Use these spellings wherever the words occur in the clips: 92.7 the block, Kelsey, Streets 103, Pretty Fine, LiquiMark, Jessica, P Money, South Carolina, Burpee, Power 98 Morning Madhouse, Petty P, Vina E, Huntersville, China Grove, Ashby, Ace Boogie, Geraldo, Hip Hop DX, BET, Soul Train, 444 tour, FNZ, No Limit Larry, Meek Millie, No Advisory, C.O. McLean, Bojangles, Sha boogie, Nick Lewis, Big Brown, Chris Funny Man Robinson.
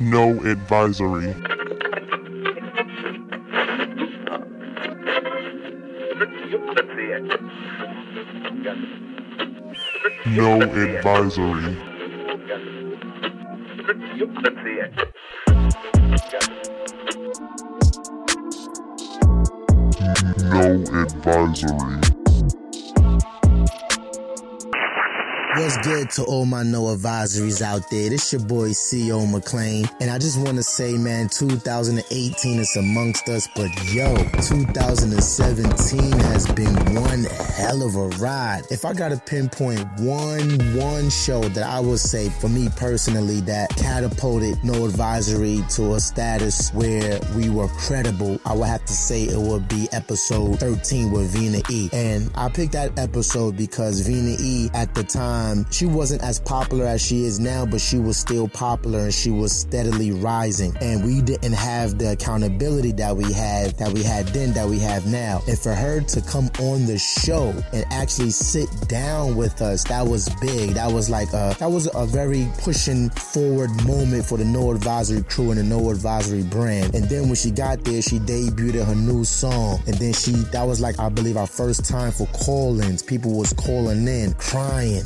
No Advisory. No Advisory. No Advisory. What's good to all my No Advisories out there? This your boy C.O. McLean, and I just want to say, man, 2018 is amongst us, but yo, 2017 has been one hell of a ride. If I got to pinpoint one show that I would say, for me personally, that catapulted No Advisory to a status where we were credible, I would have to say it would be episode 13 with Vina E. And I picked that episode because Vina E, at the time, she wasn't as popular as she is now, but she was still popular and she was steadily rising. And we didn't have the accountability that we had then, that we have now. And for her to come on the show and actually sit down with us, that was big. That was a very pushing forward moment for the No Advisory crew and the No Advisory brand. And then when she got there, she debuted her new song. And then that was our first time for call-ins. People was calling in, crying.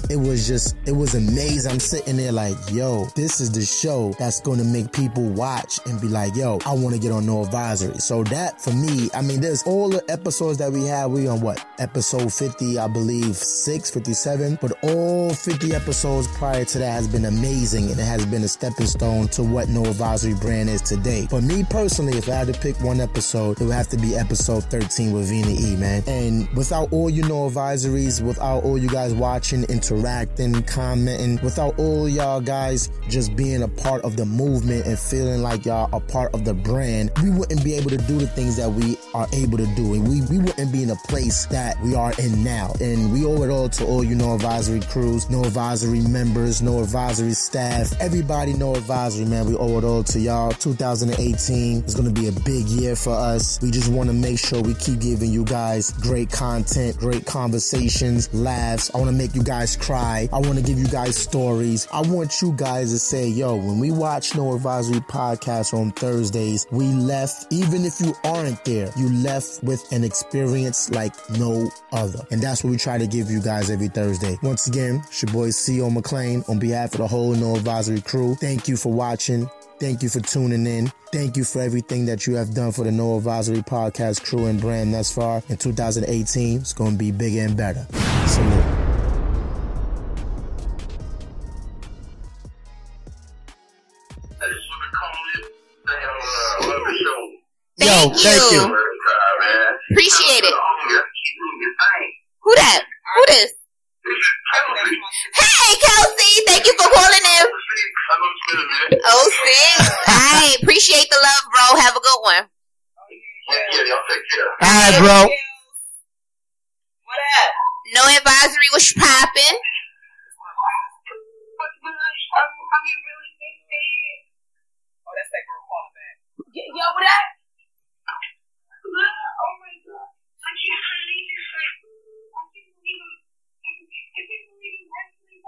It was amazing. I'm sitting there like, yo, this is the show that's going to make people watch and be like, yo, I want to get on No Advisory. So that, for me, I mean, there's all the episodes that we had. We on what? Episode 50, I believe, 6, 57. But all 50 episodes prior to that has been amazing, and it has been a stepping stone to what No Advisory brand is today. For me personally, if I had to pick one episode, it would have to be episode 13 with Vina E, man. And without all you No Advisories, without all you guys watching, interacting, commenting, without all y'all guys just being a part of the movement and feeling like y'all are part of the brand, we wouldn't be able to do the things that we are able to do, and we wouldn't be in a place that we are in now. And we owe it all to all you No Advisory crews, No Advisory members, No Advisory staff, everybody No Advisory, man. We owe it all to y'all. 2018 is going to be a big year for us. We just want to make sure we keep giving you guys great content, great conversations, laughs. I want to make you guys cry. I want to give you guys stories. I want you guys to say, yo, when we watch No Advisory podcast on Thursdays, we left, even if you aren't there, you left with an experience like no other. And that's what we try to give you guys every Thursday. Once again, it's your boy C.O. McLean on behalf of the whole No Advisory crew. Thank you for watching. Thank you for tuning in. Thank you for everything that you have done for the No Advisory podcast crew and brand thus far. In 2018, it's going to be bigger and better. Salute. Yo, thank you. Appreciate it. Who that? Who this? Hey, Kelsey. Thank you for calling in. Oh, sis. I appreciate the love, bro. Have a good one. Yeah, y'all take care. All right, bro. What up? No Advisory. What's poppin'? I mean, really, oh, that's that girl calling back. Yo, what up? Oh my God. I can't believe this. I can't believe it. I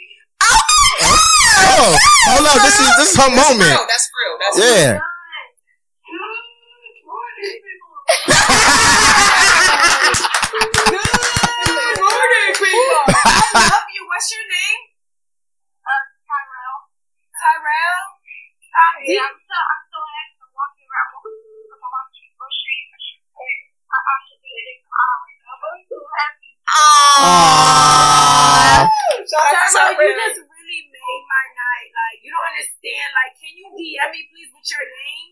can't believe it. Oh my God! Oh, hold up. This is her moment. No, that's real. That's real. Yeah. Good morning, people. I love you. What's your name? Tyrell? I'm so happy to walk around. I'm so happy. Aww. Tyrell, you just really made my night. Like, you don't understand. Like, can you DM me, please, with your name?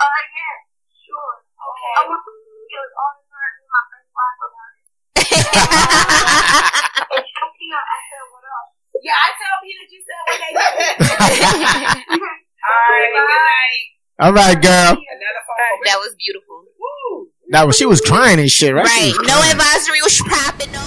Yeah. Sure. Okay. I'm going to do it all the time. I'm my first wife about it. It's something I said, what else? Yeah, I tell you that you said what they did. Alright, good night. Alright, girl. That was beautiful. Woo. That was, she was crying and shit, right? Right. No Advisory was popping, no.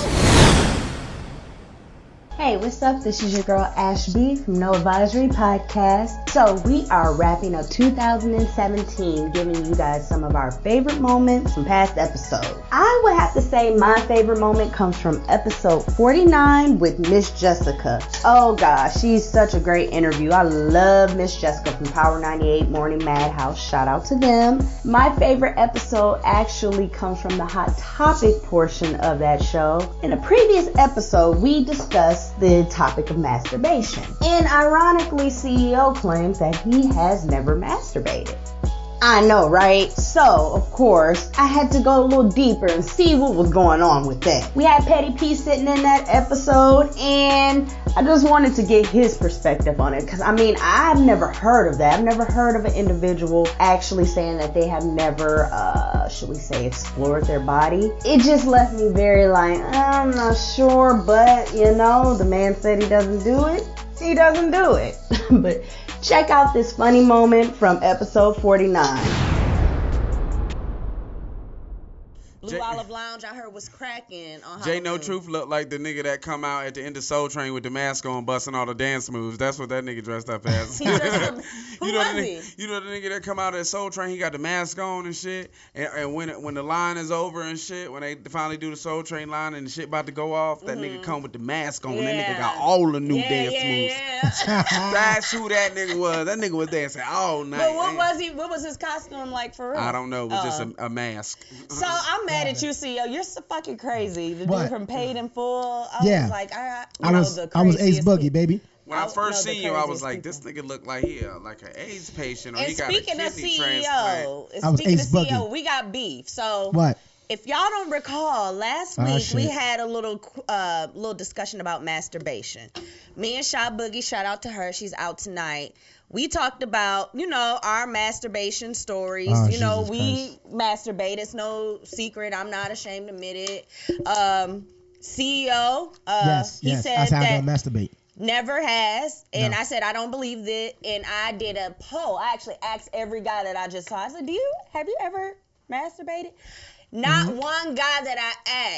Hey, what's up? This is your girl Ashby from No Advisory Podcast. So we are wrapping up 2017, giving you guys some of our favorite moments from past episodes. I would have to say my favorite moment comes from episode 49 with Miss Jessica. Oh gosh, she's such a great interview. I love Miss Jessica from Power 98 Morning Madhouse. Shout out to them. My favorite episode actually comes from the Hot Topic portion of that show. In a previous episode, we discussed the topic of masturbation. And ironically, CEO claims that he has never masturbated. I know, right? So, of course, I had to go a little deeper and see what was going on with that. We had Petty P sitting in that episode, and I just wanted to get his perspective on it, because, I mean, I've never heard of that. I've never heard of an individual actually saying that they have never, should we say, explored their body. It just left me very like, I'm not sure, but, you know, the man said he doesn't do it. He doesn't do it. But check out this funny moment from episode 49. Blue Olive Lounge, I heard, was cracking on Halloween. Jay No Truth looked like the nigga that come out at the end of Soul Train with the mask on, busting all the dance moves. That's what that nigga dressed up as. He dressed up. You know the nigga that come out at Soul Train, he got the mask on and shit. And when the line is over and shit, when they finally do the Soul Train line and the shit about to go off, that nigga come with the mask on. Yeah. That nigga got all the new dance moves. Yeah. That's who that nigga was. That nigga was dancing all night. But what was his costume like for real? I don't know. It was just a mask. So I'm mad at you, CEO. You're so fucking crazy. The dude from Paid in Full. I was Ace Boogie, baby. When I first seen you, I was like, this nigga look like like an AIDS patient, or he got a kidney transplant. And speaking of CEO, we got beef. So what? If y'all don't recall, last week we had a little discussion about masturbation. Me and Sha Boogie, shout out to her. She's out tonight. We talked about, you know, our masturbation stories. Masturbate. It's no secret. I'm not ashamed to admit it. CEO, he said that I don't masturbate. Never has. And I said, I don't believe that. And I did a poll. I actually asked every guy that I just saw. I said, have you ever masturbated? Not one guy that I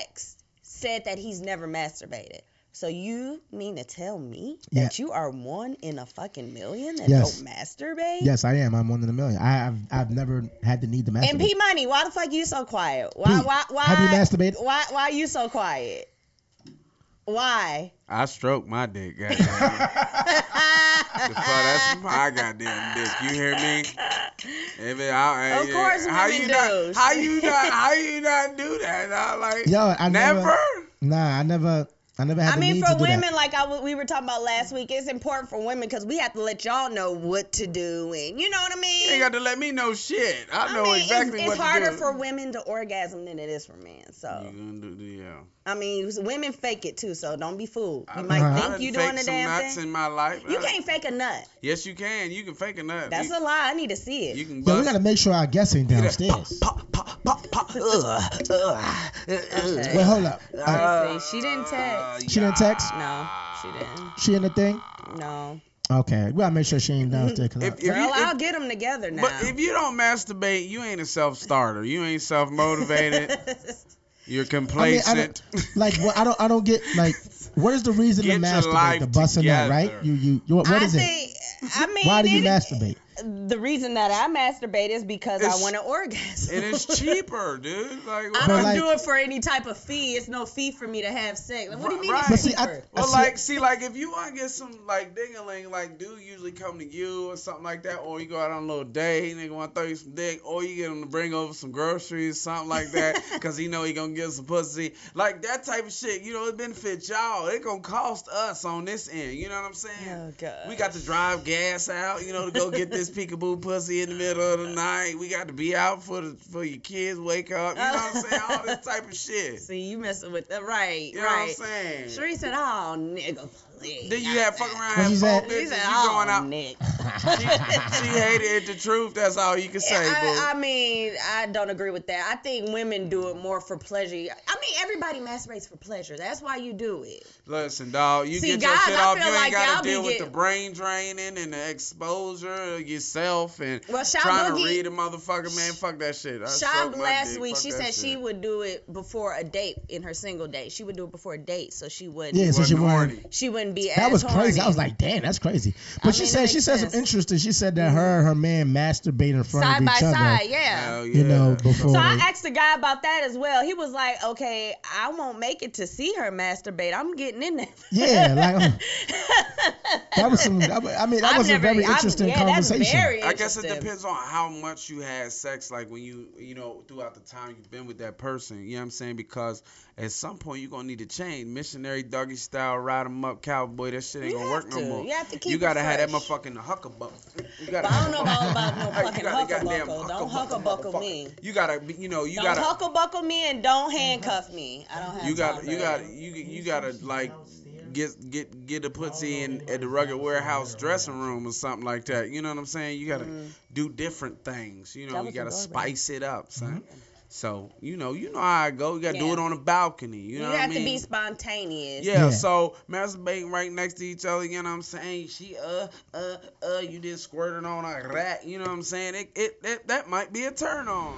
asked said that he's never masturbated. So you mean to tell me that you are one in a fucking million that don't masturbate? Yes, I am. I'm one in a million. I've never had the need to masturbate. And P Money, why the fuck you so quiet? Why have you masturbated? Why you so quiet? Why? I stroke my dick, goddamn. That's my goddamn dick. You hear me? Of course, women do. How you not do that? I never had the need to do that. We were talking about last week, it's important for women because we have to let y'all know what to do, and you know what I mean? You ain't got to let me know shit. I know exactly what to do. It's harder for women to orgasm than it is for men, so. I mean, women fake it too, so don't be fooled. You might think you're doing the damn nuts thing. In my life. You can't fake a nut. Yes, you can. You can fake a nut. That's a lie. I need to see it. We got to make sure our guests ain't downstairs. Wait, hold up. She didn't text. She didn't text? No, she didn't. She in the thing? No. Okay, we gotta make sure she ain't downstairs. I'll get them together now. But if you don't masturbate, you ain't a self-starter. You ain't self-motivated. You're complacent. I don't get what is the reason to masturbate? The busting out, right? Why do you masturbate? The reason that I masturbate is because I want an orgasm. And it's cheaper, dude. I don't do it for any type of fee. It's no fee for me to have sex. Like, what do you mean it's cheaper? If you want to get some, ding-a-ling, dude usually come to you or something like that, or you go out on a little date, nigga want to throw you some dick, or you get him to bring over some groceries, something like that, because he know he going to get some pussy. That type of shit, it benefits y'all. It going to cost us on this end, you know what I'm saying? Oh, God. We got to drive gas out, to go get this peekaboo pussy in the middle of the night. We got to be out for your kids wake up. You know what I'm saying? All this type of shit. See, you messing with that, right? You know what I'm saying? Sheree said, "Oh, nigga, please." Then you had fucking around and four bitches. She hated it, the truth. That's all you can say. I don't agree with that. I think women do it more for pleasure. Everybody masturbates for pleasure. That's why you do it. Listen, dog, you get your shit off. You ain't got to deal with the brain draining and the exposure. Your yourself and trying to read a motherfucker, man. Fuck that shit. Sha last week, she said she would do it before a date in her single date. She would do it before a date, so she wouldn't. Yeah, so she wouldn't be as horny. That was crazy. I was like, damn, that's crazy. But she said some interesting. She said that her and her man masturbate in front of each other. Side by side, yeah. You know, before. So I asked the guy about that as well. He was like, okay, I won't make it to see her masturbate. I'm getting in there. Yeah, like that was some. I mean, that was a very interesting conversation. I guess it depends on how much you had sex, like when you know, throughout the time you've been with that person. You know what I'm saying? Because at some point you're gonna need to change. Missionary doggy style, ride 'em up, cowboy. That shit ain't gonna work no more. You have to keep. You gotta have that motherfucking huckabuck. I don't know about no fucking huckabuckle. Don't huckabuckle me. You gotta, you know, you gotta huckabuckle me and don't handcuff me. I don't have. You gotta like. Get a pussy in at the Rugged Warehouse dressing room or something like that. You know what I'm saying? You gotta do different things. You know, you gotta spice it up, son. Mm-hmm. So you know how I go. You gotta do it on a balcony. You know what I mean? You have to be spontaneous. Yeah. So masturbating right next to each other. You know what I'm saying? She you did squirting on a rat. You know what I'm saying? That might be a turn on.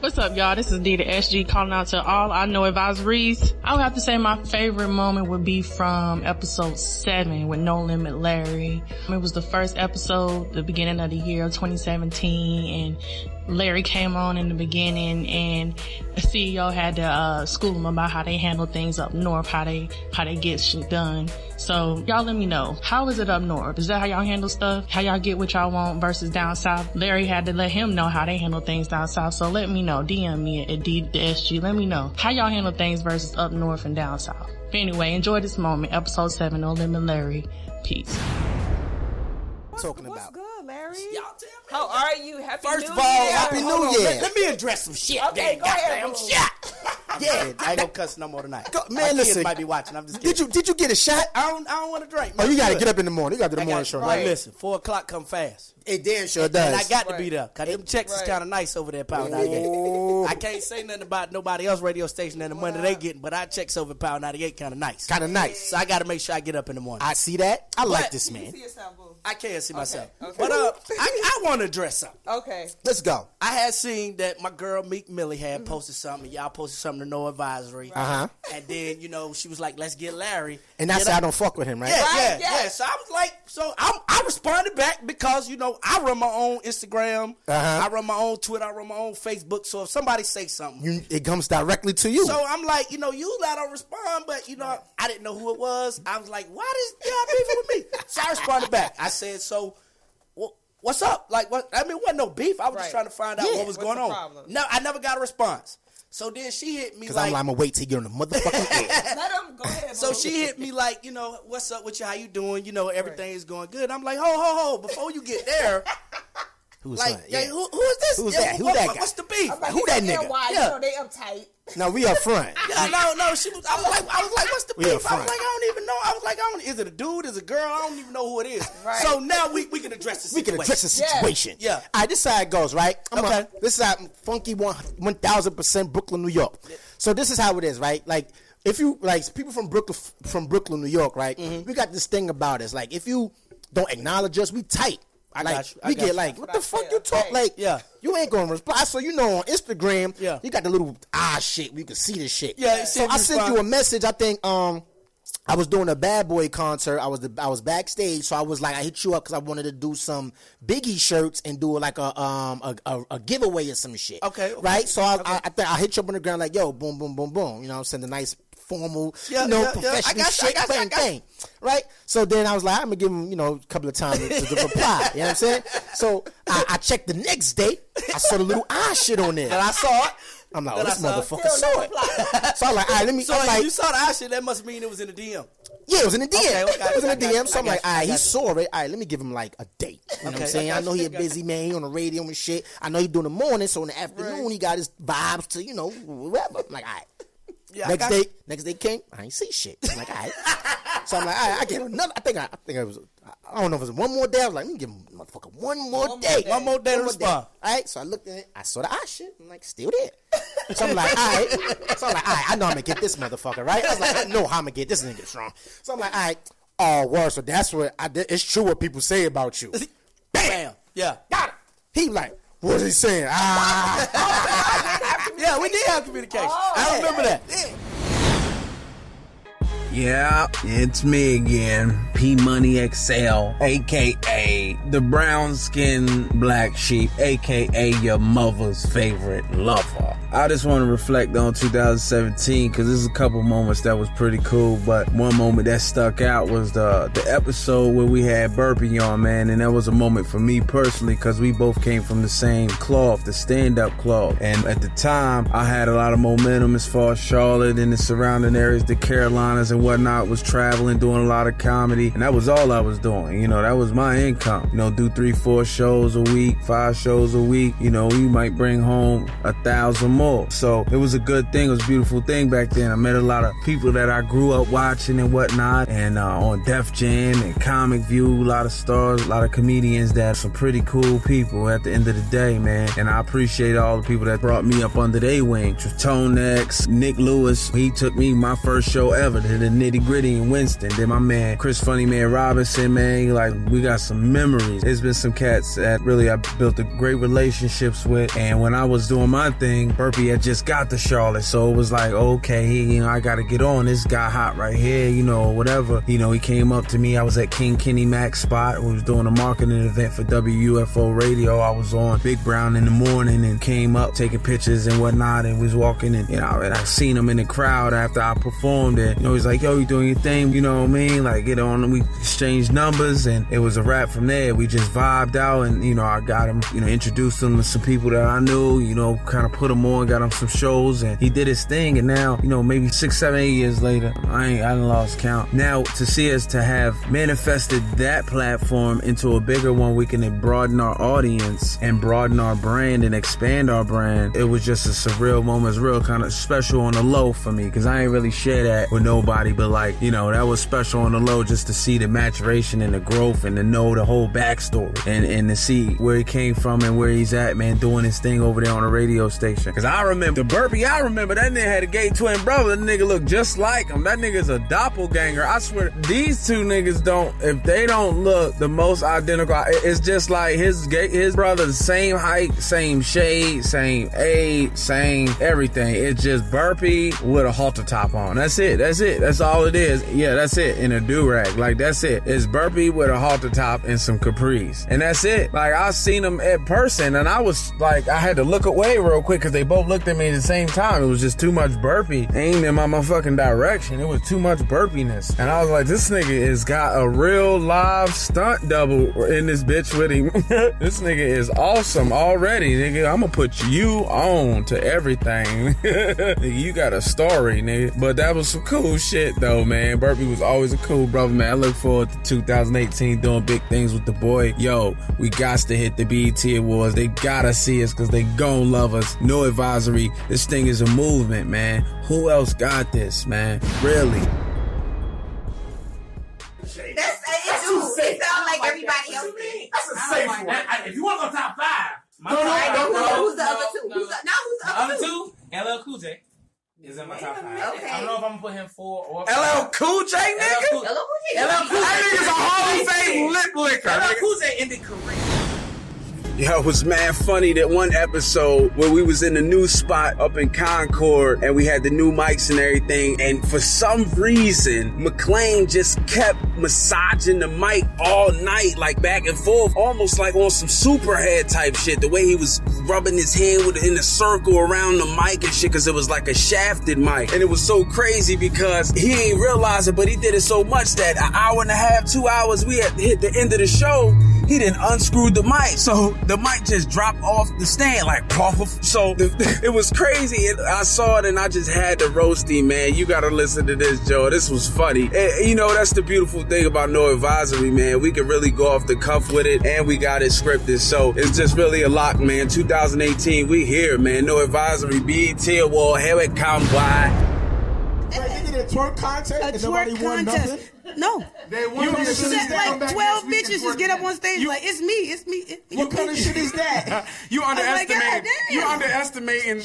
What's up, y'all? This is Dita SG calling out to all our No Advisories. I would have to say my favorite moment would be from episode 7 with No Limit Larry. It was the first episode, the beginning of the year of 2017, and Larry came on in the beginning, and the CEO had to school them about how they handle things up north, how they get shit done. So y'all let me know, how is it up north? Is that how y'all handle stuff? How y'all get what y'all want versus down south? Larry had to let him know how they handle things down south. So let me know. DM me at DSG. Let me know how y'all handle things versus up north and down south. But anyway, enjoy this moment. Episode 7, No Limit Larry. Peace. What's good, Larry? How are you? Happy New Year. Let me address some shit. Okay, go ahead. Yeah, I ain't gonna cuss no more tonight. Man, my kids might be watching. I'm just kidding. Did you get a shot? I don't want to drink. Man. Oh, you gotta get up in the morning. You gotta do the morning show. Right. Listen, 4 o'clock come fast. It damn sure does. And I got to be there because them checks is kind of nice over there, Power 98. I can't say nothing about nobody else radio station and the money they getting, but our checks over at Power 98 kind of nice. Kind of nice. So I gotta make sure I get up in the morning. I see that. I like this man. I can't see myself. But I want to dress up. Okay. Let's go. I had seen that my girl Meek Millie had posted something. Y'all posted something to No Advisory. Uh-huh. And then, you know, she was like, let's get Larry. And that's how I don't fuck with him, right? Yeah. So I was like, I responded back because, you know, I run my own Instagram. Uh-huh. I run my own Twitter. I run my own Facebook. So if somebody say something. It comes directly to you. So I'm like, you know, usually I don't respond, but, you know, I didn't know who it was. I was like, why does y'all beefing with me? So I responded back. I said, so what's up? Like, it wasn't no beef. I was just trying to find out what was going on. No, I never got a response. So then she hit me like, I'm going to wait till you get on the motherfucking head. Let him go ahead. So she hit me like, you know, what's up with you? How you doing? You know, everything's going good. I'm like, ho. Before you get there. Who's like, who is this? Who's that? Who that guy? What's the beef? Like, who that nigga? Why? Yeah. You know, they uptight. No, we up front. No. I was like, what's the beef? I was like, I don't even know. I was like, is it a dude? Is it a girl? I don't even know who it is. Right. So now we can address the situation. Yeah. All right, this is how it goes, right? This is how funky 1,000% Brooklyn, New York. Yeah. So this is how it is, right? Like, if you, like, people from Brooklyn, New York, right? Mm-hmm. We got this thing about us. Like, if you don't acknowledge us, we tight. What the fuck you talk? Like, you ain't gonna reply. So you know on Instagram, you got the little shit where you can see this shit. Yeah. So I sent you a message. I think I was doing a Bad Boy concert. I was backstage, so I was like, I hit you up because I wanted to do some Biggie shirts and do like a giveaway or some shit. Okay. Right. So I hit you up on the ground like, yo, boom, boom, boom, boom. You know, I'm sending nice. Formal, professional shit, thing, right? So then I was like, I'm gonna give him, you know, a couple of times to reply. You know what I'm saying? So I checked the next day. I saw the little shit on there, and I saw it. I'm like, this motherfucker saw it. So I'm like, all right, let me. So like, you saw the shit, that must mean it was in the DM. Yeah, it was in the DM. It was in the DM. So I'm like, all right, he saw it. All right, let me give him like a date. You know what I'm saying? I know he a busy man. He on the radio and shit. I know he doing the morning, so in the afternoon he got his vibes to, you know, whatever. I'm like, all right. Yeah, next day came, I ain't see shit. I'm like, all right. So I'm like, all right, I get another. I think it was, I don't know if it was one more day. I was like, let me give him motherfucker one more day. One more day to respond. All right, so I looked at it. I saw the shit. I'm like, still there. So I'm like, all right. I know I'm going to get this motherfucker, right? I was like, I know how I'm going to get this nigga strong. So I'm like, all right. Oh, word. So that's what it's true what people say about you. Bam. Yeah. Got it. He like, what is he saying? Ah. Yeah, we did have communication. Oh, I remember that. Yeah. Yeah, it's me again, P Money XL, aka the brown skin black sheep, aka your mother's favorite lover. I just want to reflect on 2017 because there's a couple moments that was pretty cool, but one moment that stuck out was the episode where we had Burpee on, man, and that was a moment for me personally because we both came from the same cloth, the stand-up cloth, and at the time I had a lot of momentum as far as Charlotte and the surrounding areas, the Carolinas and whatnot, was traveling, doing a lot of comedy, and that was all I was doing, you know, that was my income, you know, do 3-4 shows a week, 5 shows a week, you know, you might bring home 1,000 more. So it was a good thing, it was a beautiful thing back then. I met a lot of people that I grew up watching and whatnot, and on Def Jam and Comic View, a lot of stars, a lot of comedians that are some pretty cool people at the end of the day, man. And I appreciate all the people that brought me up under their wing. Tritonex, Nick Lewis, he took me my first show ever to the Nitty Gritty in Winston. Then my man Chris Funny Man Robinson, man, like we got some memories. There's been some cats that really I built a great relationships with, and when I was doing my thing, Burpee had just got to Charlotte, so it was like, okay, you know, I gotta get on. This guy hot right here, you know, whatever. You know, he came up to me. I was at King Kenny Mac's spot. We was doing a marketing event for WUFO Radio. I was on Big Brown in the morning and came up taking pictures and whatnot, and we was walking, and you know, and I seen him in the crowd after I performed, and you know, he's like, yo, you doing your thing, you know what I mean? Like, get on, and we exchanged numbers, and it was a wrap from there. We just vibed out, and you know, I got him, you know, introduced him to some people that I knew, you know, kind of put him on, got him some shows, and he did his thing. And now, you know, maybe 6, 7, 8 years later, I done lost count. Now to see us to have manifested that platform into a bigger one, we can broaden our audience and broaden our brand and expand our brand. It was just a surreal moment. It's real kind of special on the low for me, because I ain't really share that with nobody, but like, you know, that was special on the low just to see the maturation and the growth and to know the whole backstory and to see where he came from and where he's at, man, doing his thing over there on the radio station. Because I remember the Burpee, I remember that nigga had a gay twin brother. That nigga looked just like him. That nigga's a doppelganger. I swear, these two niggas don't, if they don't look the most identical, it's just like his brother, the same height, same shade, same age, same everything. It's just Burpee with a halter top on. That's it. That's it. That's all it is. Yeah, that's it. In a do-rag. Like, that's it. It's Burpee with a halter top and some capris. And that's it. Like, I seen them in person, and I was like, I had to look away real quick because they both looked at me at the same time. It was just too much Burpee aimed in my motherfucking direction. It was too much Burpeeness. And I was like, this nigga has got a real live stunt double in this bitch with him. This nigga is awesome already, nigga. I'm gonna put you on to everything. You got a story, nigga. But that was some cool shit, though, man. Burpee was always a cool brother, man. I look forward to 2018 doing big things with the boy. Yo, we got to hit the BET Awards. They gotta see us because they gonna love us. No Advisory. This thing is a movement, man. Who else got this, man? Really? That's dude. It sounds like everybody else. That's a safe one. If you want to go top 5, who's the other two? Who's the other two? LL Cool J is in my top 5. Okay. I don't know if I'm gonna put him 4 or 5. LL Cool J, nigga. LL Cool J. That nigga's a Hall of Fame lip licker. LL Cool J ended career. Yo, it was mad funny that one episode where we was in the new spot up in Concord and we had the new mics and everything, and for some reason McLean just kept massaging the mic all night, like back and forth, almost like on some Superhead type shit, the way he was rubbing his hand in a circle around the mic and shit, because it was like a shafted mic. And it was so crazy because he ain't realize it, but he did it so much that an hour and a half, 2 hours, we had hit the end of the show, he didn't unscrew the mic, so the mic just dropped off the stand like proper. So it was crazy. And I saw it and I just had to roast him, man. You gotta listen to this, Joe. This was funny. And, you know, that's the beautiful thing about No Advisory, man. We can really go off the cuff with it, and we got it scripted. So it's just really a lock, man. 2018, we here, man. No Advisory, BET Award, here it come by. They did a twerk contest and nobody won nothing. No. They want you shit, like 12 bitches just get up on stage like, it's me. What kind of shit is that? You're underestimating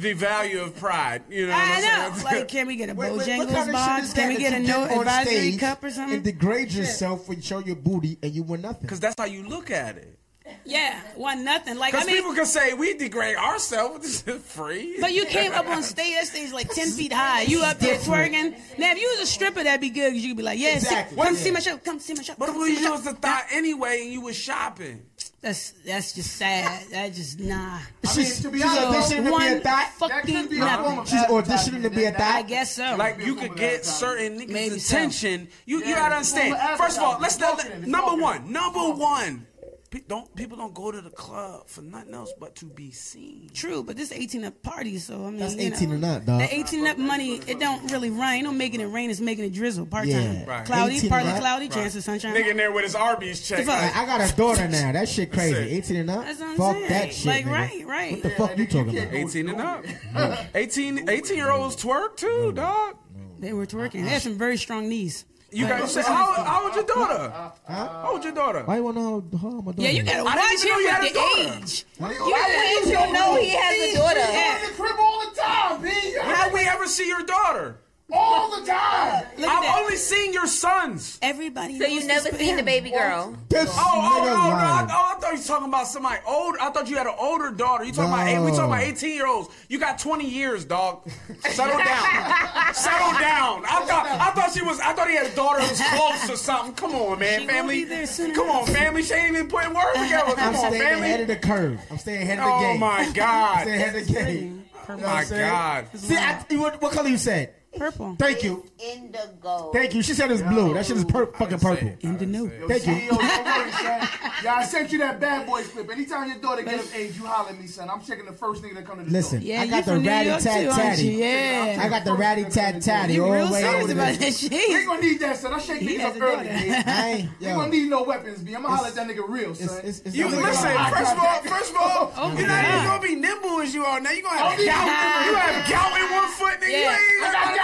the value of pride. You know what I'm saying? Like, can we get a Bojangles box? Can we get a No Advisory cup or something? And degrade yourself and show your booty and you win nothing. Because that's how you look at it. Yeah, one nothing. Like, I mean, people can say we degrade ourselves. This is free. But you came up on stage. That stage's like 10 feet high. You up there twerking. Now, if you was a stripper, that'd be good because you could be like, yeah, exactly. Come see my show. But if you was a thot anyway and you was shopping, that's just sad. That just nah. She's auditioning to be a thot. Fucking nothing. She's auditioning to be a thot. I guess so. Like you could get certain niggas' attention. You gotta understand. First of all, let's number one. People don't go to the club for nothing else but to be seen. True, but this 18 up party, so I mean, that's 18 and up, dog. The 18 and up money, it don't really rain. It don't making it rain, it's making it drizzle. Part time, right. Cloudy, partly cloudy, right. Chance of sunshine. Nigga in there with his Arby's check. Like, I got a daughter now. That shit crazy. 18 and up. That's what I'm saying. That shit. Like nigga. Right. What the fuck you talking about? 18 and up. 18-year-olds twerk too, dog. They were twerking. They had some very strong knees. You guys say, how old your daughter? How old your daughter? Why you want to hold my daughter? Yeah, you got to watch him with the age. You know he has a daughter. He's in the crib all the time, B. How we ever see your daughter? All the time. I've only seen your sons. Everybody. So you've never seen the baby girl? I thought you were talking about somebody older. I thought you had an older daughter. You talking about we talking about 18-year-olds. You got 20 years, dog. Settle down. I thought he had a daughter who was close or something. Come on, man, family. Come on, family. She ain't even putting words together. I'm staying ahead of the curve. I'm staying ahead of the game. Oh my God. I'm staying ahead of the game. Oh my God. See, what color you said? Purple. Thank you. Indigo. Thank you. She said it's blue. That shit is fucking purple. Indigo. Thank you. Yo, I sent you that Bad Boys clip. Anytime your daughter gets age, you holler at me, son. I'm checking the first nigga that come to the door. Listen, I got the ratty tat tatty. Yeah. I got the ratty tat tatty. You real serious about that shit? They gonna need that, son. I shake niggas up early. They gonna need no weapons, B. I'm gonna holler at that nigga real, son. You listen. First of all, you're not even gonna be nimble as you are now. You gonna have gout in one foot, nigga.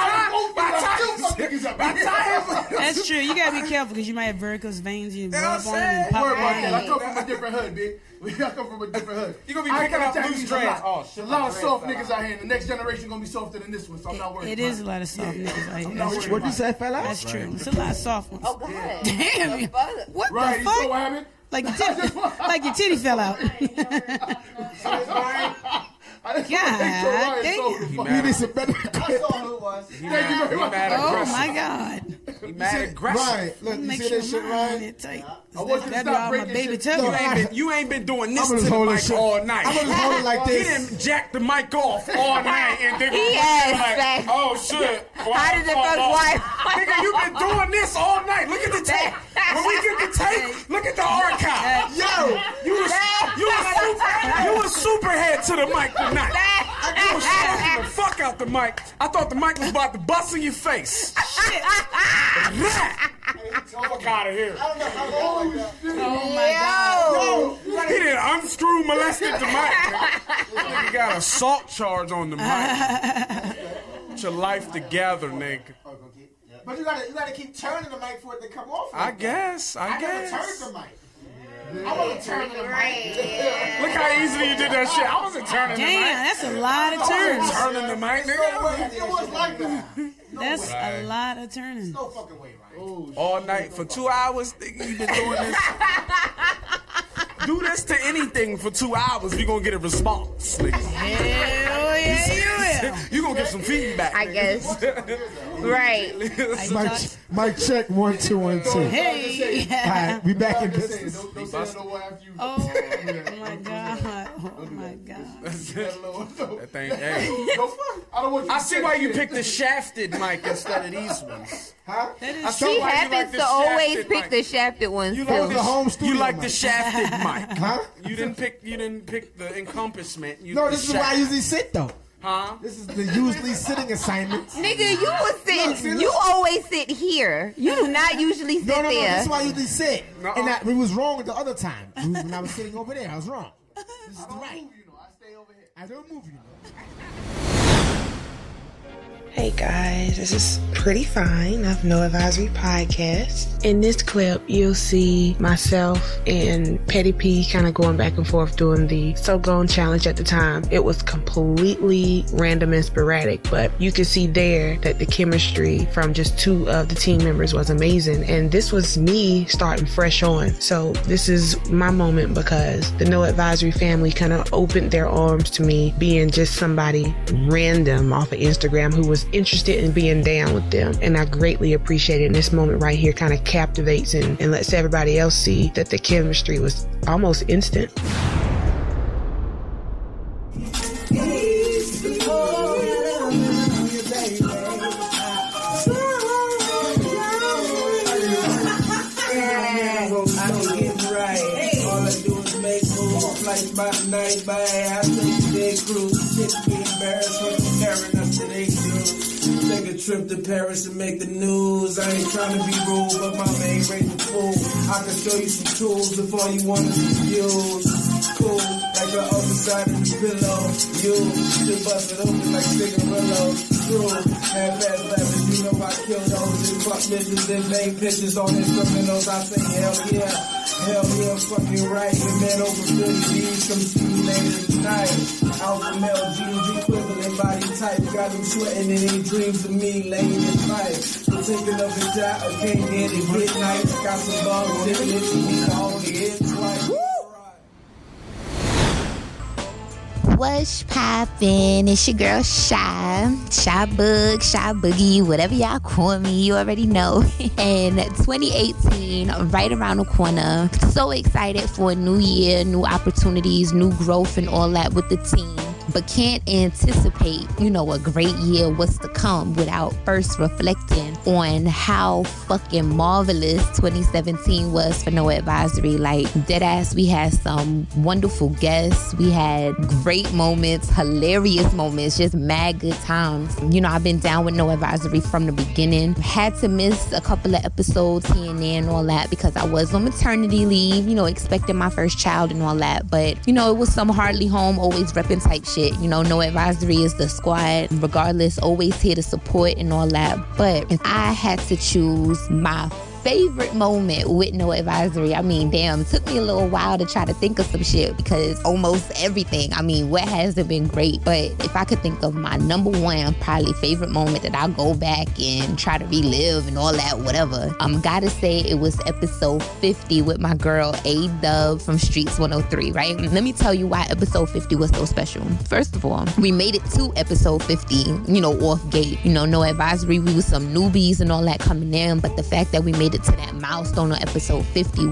That's true. You gotta be careful because you might have varicose veins. You know what I'm saying? Don't worry about that. I come from a different hood, bitch. You're gonna be picking up loose dreads. A lot of soft niggas out here. The next generation gonna be softer than this one, so I'm not worried. It is a lot of soft niggas out here. What you say, fella? That's true. It's a lot of soft ones. Oh God. Damn. What the fuck? Like your titty fell out. He mad. Thank you very much. Oh my God. He mad aggressive. Right. Look, you see that shit, Ryan? I want you to stop breaking baby shit. You ain't been doing this to the mic all night. I'm just holding like this. He didn't jack the mic off all night and then he like, oh shit. How did the fuck wife? Nigga, you been doing this all night. Look at the tape. When we get the tape, look at the archive. Yo, you was superhead to the mic. Not. I was shocking the fuck out the mic. I thought the mic was about to bust in your face. Shit. Fuck out of here. I don't know how old that. Oh my God. No. He didn't unscrew, molested the mic. He got an assault charge on the mic. Put your life together, nigga. But you gotta keep turning the mic for it to come off. I guess. I never turned the mic. I wasn't turning the mic. Yeah. Look how easily you did that shit. I wasn't turning the mic. Damn, that's a lot of turns. I wasn't turning the mic, nigga. It was like that. That's a lot of turning. No fucking way, right? Oh, all night for 2 hours, nigga, you been doing this. Do this to anything for 2 hours, you're going to get a response, nigga. Hell yeah. You're going to get some feedback. I guess. Right. Mic check, 1, 2, 1, 2. Hey. Yeah. All right, we back in business. Oh, my God. Oh, my God. That thing, hey. I see why you picked the shafted mic instead of these ones. Huh? She happens to always pick the shafted ones. You like the shafted mic. Huh? You didn't pick the encompassment. No, this is why I usually sit, though. Huh? This is the usually sitting assignments. Nigga, you was sitting. You always sit here. You do not usually sit there. No, this is why I usually sit. And we was wrong the other time. When I was sitting over there, I was wrong. This is the right. I don't move you, I stay over here. I don't move you. Hey guys, this is Pretty Fine of No Advisory Podcast. In this clip, you'll see myself and Petty P kind of going back and forth doing the So Gone Challenge at the time. It was completely random and sporadic, but you can see there that the chemistry from just two of the team members was amazing. And this was me starting fresh on. So this is my moment because the No Advisory family kind of opened their arms to me being just somebody random off of Instagram who was interested in being down with them, and I greatly appreciate it. And this moment right here kind of captivates and lets everybody else see that the chemistry was almost instant. Trip to Paris and make the news. I ain't trying to be rude, but my main rate is cool. I can show you some tools if all you want is use. Cool, like the other side of the pillow. You should bust it open like cigarillos. True, have bad rappers, you know I kill those. And fuck bitches and make pictures on instrumentals. I say hell yeah, fucking right. And man over 50 G's, come see me later tonight. Alpha male, GG, quick. Body type, got them sweating and they dreams of me laying in fight. I'm taking up the job, okay, get it, midnight. Got some balls, living it to me, I only hit twice. What's poppin'? It's your girl Sha boogie, whatever y'all call me, you already know. And 2018, right around the corner. So excited for a new year, new opportunities, new growth and all that with the team. But can't anticipate, a great year, what's to come, without first reflecting on how fucking marvelous 2017 was for No Advisory. Like, deadass, we had some wonderful guests. We had great moments, hilarious moments, just mad good times. I've been down with No Advisory from the beginning. Had to miss a couple of episodes here and there and all that because I was on maternity leave, expecting my first child and all that. But, it was some hardly home, always repping type shit. No Advisory is the squad. Regardless, always here to support and all that. But if I had to choose my favorite moment with No Advisory, took me a little while to try to think of some shit because almost everything, what hasn't been great. But if I could think of my number one probably favorite moment that I'll go back and try to relive and all that, whatever, gotta say it was episode 50 with my girl A-Dub from Streets 103, right? Let me tell you why episode 50 was so special. First of all, we made it to episode 50, off gate. No Advisory, we was some newbies and all that coming in, but the fact that we made to that milestone on episode 50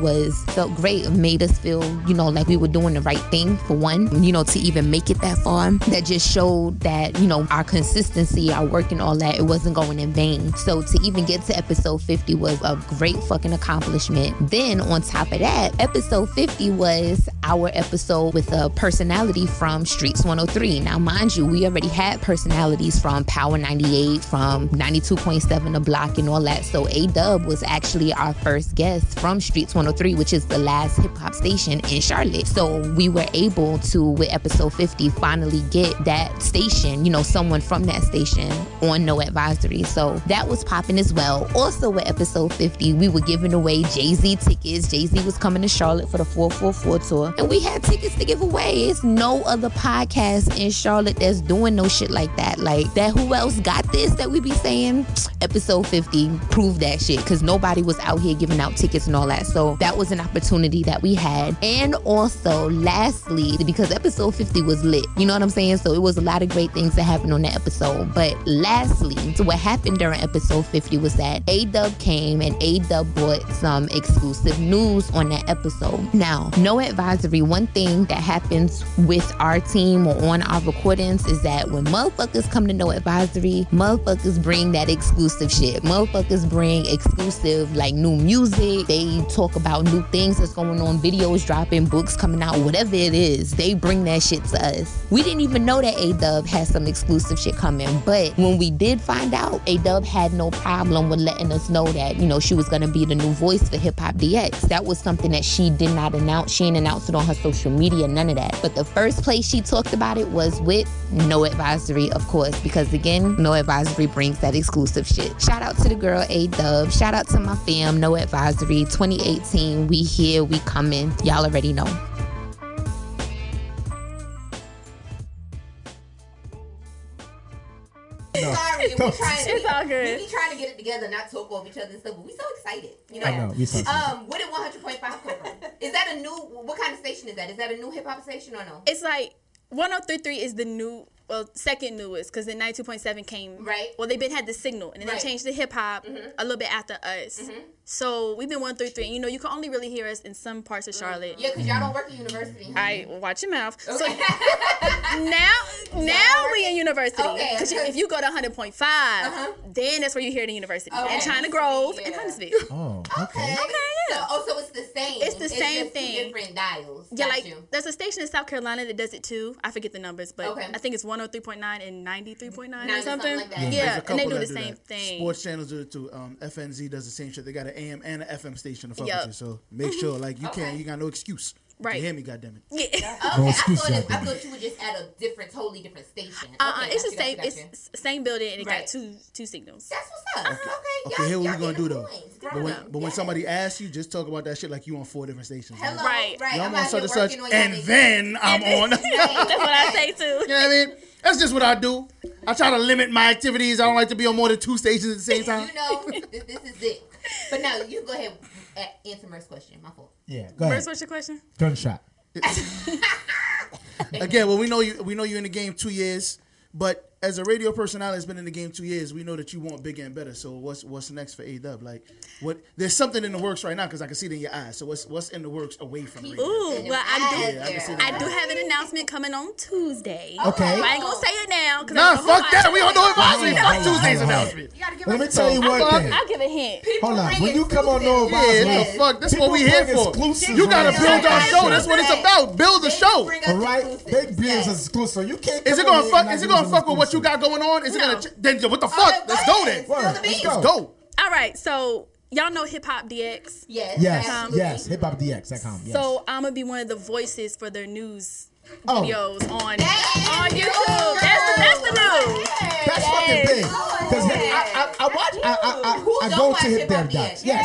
felt great. It made us feel, like we were doing the right thing, for one, to even make it that far. That just showed that, our consistency, our work and all that, it wasn't going in vain. So to even get to episode 50 was a great fucking accomplishment. Then on top of that, episode 50 was our episode with a personality from Streets 103. Now, mind you, we already had personalities from Power 98, from 92.7 the block and all that. So A-Dub was actually our first guest from Streets 103, which is the last hip hop station in Charlotte. So we were able to, with episode 50, finally get that station, someone from that station on No Advisory. So that was popping as well. Also with episode 50, we were giving away Jay-Z tickets. Jay-Z was coming to Charlotte for the 444 tour, and we had tickets to give away. It's no other podcast in Charlotte that's doing no shit like that. Like that, who else got this that we be saying? Episode 50 proved that shit, because nobody was out here giving out tickets and all that. So that was an opportunity that we had. And also, lastly, because episode 50 was lit, you know what I'm saying? So it was a lot of great things that happened on that episode. But lastly, so what happened during episode 50 was that A-Dub came and A-Dub brought some exclusive news on that episode. Now, No Advisory, one thing that happens with our team or on our recordings is that when motherfuckers come to No Advisory, motherfuckers bring that exclusive shit. Motherfuckers bring exclusive of like new music. They talk about new things that's going on, videos dropping, books coming out, whatever it is. They bring that shit to us. We didn't even know that A-Dub had some exclusive shit coming, but when we did find out, A-Dub had no problem with letting us know that, you know, she was going to be the new voice for Hip Hop DX. That was something that she did not announce. She didn't announce it on her social media, none of that. But the first place she talked about it was with No Advisory, of course, because again, No Advisory brings that exclusive shit. Shout out to the girl A-Dub. Shout out to my fam, No Advisory. 2018, we here, we coming. Y'all already know. It's all good. We be trying to get it together, not talk over each other and stuff, but we so excited. You know? I know. We so excited. What did 100.5 come from? Is that a new, what kind of station is that? Is that a new hip hop station or no? It's like 103.3 is the new, well, second newest, because then 92.7 came. Right. Well, they had the signal, and then they changed the hip hop a little bit after us. So we've been 133, and you know, you can only really hear us in some parts of Charlotte. Yeah, because y'all don't work at university. All right, well, watch your mouth. Okay. So now we in university. Okay. Because if you go to 100.5, then that's where you hear the university. Okay. And China Grove and Huntersville. Oh, okay. Yeah. So, so it's the same. It's the same thing. Two different dials. Yeah, there's a station in South Carolina that does it too. I forget the numbers, but I think it's 103.9 and 93.9 or something like that. Yeah, and they do the same thing. Sports channels do it too. FNZ does the same shit. They got an AM and an FM station to fuck with you, so make sure like you can't. You got no excuse. Right. You hear me, goddammit. Yeah. Okay, I thought you were just at a different, totally different station. It's the same. It's same building, and it got two signals. That's what's up. Okay, here what we gonna do though. But when somebody asks you, just talk about that shit like you on four different stations. Hello, right. I'm on such and such, and then I'm on. That's what I say too. You know what I mean? That's just what I do. I try to limit my activities. I don't like to be on more than two stations at the same time. You know, this is it. But now you go ahead and answer Merce's question. My fault. Yeah, go ahead. Merce, what's your question? Gunshot. Again, well, we know you in the game 2 years, but as a radio personality that's been in the game 2 years, we know that you want bigger and better. So what's next for A-Dub? Like, what? There's something in the works right now because I can see it in your eyes. So what's in the works away from radio? Ooh, well, I do have an announcement coming on Tuesday. Okay. I ain't gonna say it now. Nah, fuck that. We don't know if I'm Tuesday's announcement. Let me tell you one thing. I'll give a hint. Hold on. When you come on No Advisory, fuck, that's what we here for. You gotta build our show. That's what it's about. Build the show. All right. Big Beers is exclusive. You can't. Is it gonna fuck with what you got going on? Is it gonna? Then what the fuck? Let's go then. Let's go. All right. So y'all know Hip Hop DX. Yes. Hip Hop DX.com. Yes. So I'm gonna be one of the voices for their news videos on YouTube. That's the news. That's fucking big. Because I go to Hip Hop DX. Yes.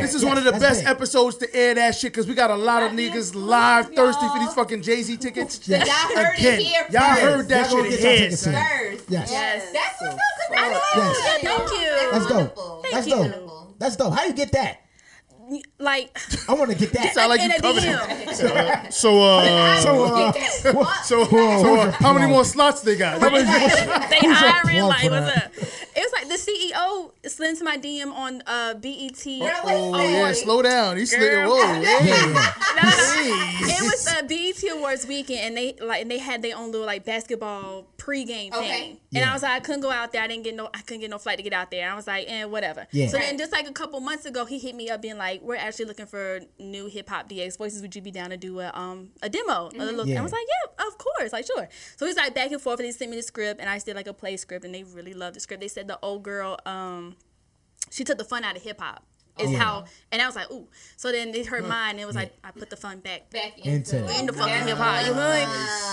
This is one of the best episodes to air that shit because we got a lot of niggas live thirsty for these fucking Jay-Z tickets. Y'all heard it here. Y'all heard that shit here first. Yes. That's what's up. I know. Thank you. That's dope. How you get that? Like, I want to get that. Sound like you covered it. So how many more slots they got? They hiring, like, what's up? It was like the CEO slid to my DM on BET. Slow down. He slid. It was BET Awards weekend, and they had their own little like basketball pregame thing. And I was like, I couldn't go out there. I couldn't get no flight to get out there. I was like, whatever. Yeah. So then just like a couple months ago, he hit me up being like, we're actually looking for new Hip Hop DX voices. Would you be down to do a demo? I was like, yeah, of course, like sure. So he's like back and forth, and he sent me the script, and I did like a play script, and they really loved the script. They said the old girl, she took the fun out of hip hop. And I was like, ooh. So then they heard mine, and it was like, I put the fun back into fucking hip hop.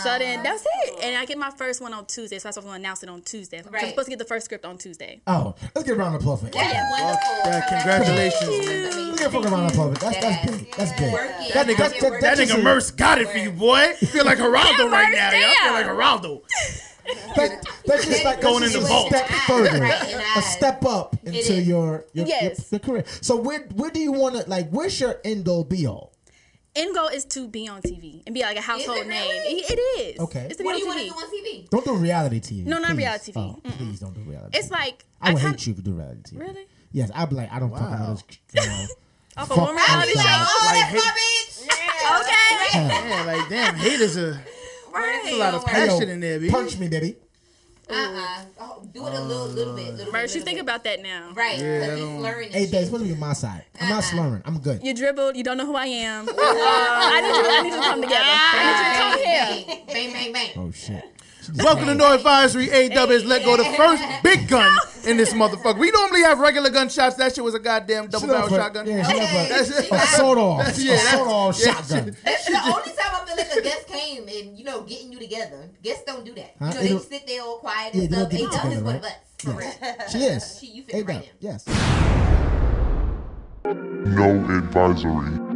So then that's it. And I get my first one on Tuesday, so that's what I'm going to announce it on Tuesday. Right. So I'm supposed to get the first script on Tuesday. Oh, let's get a round of applause for it. Congratulations. Let's get a fucking round of applause. That's big. That's big. That nigga Merce got it for you, boy. You feel like Geraldo right now. I feel like Geraldo. That's just like going in the vault. Step further, a step up into your career. So where do you want to, like, where's your end goal be all? End goal is to be on TV and be like a household name. It is. Okay. It's to be what on do you TV. Want to do on TV? Don't do reality TV. No, not reality TV. Please don't do reality. It's TV. Like I would hate you for doing reality TV. Really? Yes, I'd be like, I don't fucking know those. Off of one reality show. That's my bitch. Okay. Like damn, haters are. Right. There's a lot of passion in there, baby. Punch me, baby. Do it a little bit. Right, she's thinking about that now. Right. Yeah, hey, that's supposed to be my side. I'm not slurring. I'm good. You dribbled. You don't know who I am. I need you to come together. I need you to come here. Bang, bang, bang. Oh, shit. Welcome to No Advisory. A-Dub is let go the first big gun in this motherfucker. We normally have regular gunshots. That shit was a goddamn double-barrel shotgun. Yeah, a sawed-off shotgun. That's the only time I feel like a guest came and, you know, getting you together. Guests don't do that. Huh? You know, they sit there all quiet and stuff. A-Dub is one of us. For real. She is. You fit right in. Yes. No Advisory.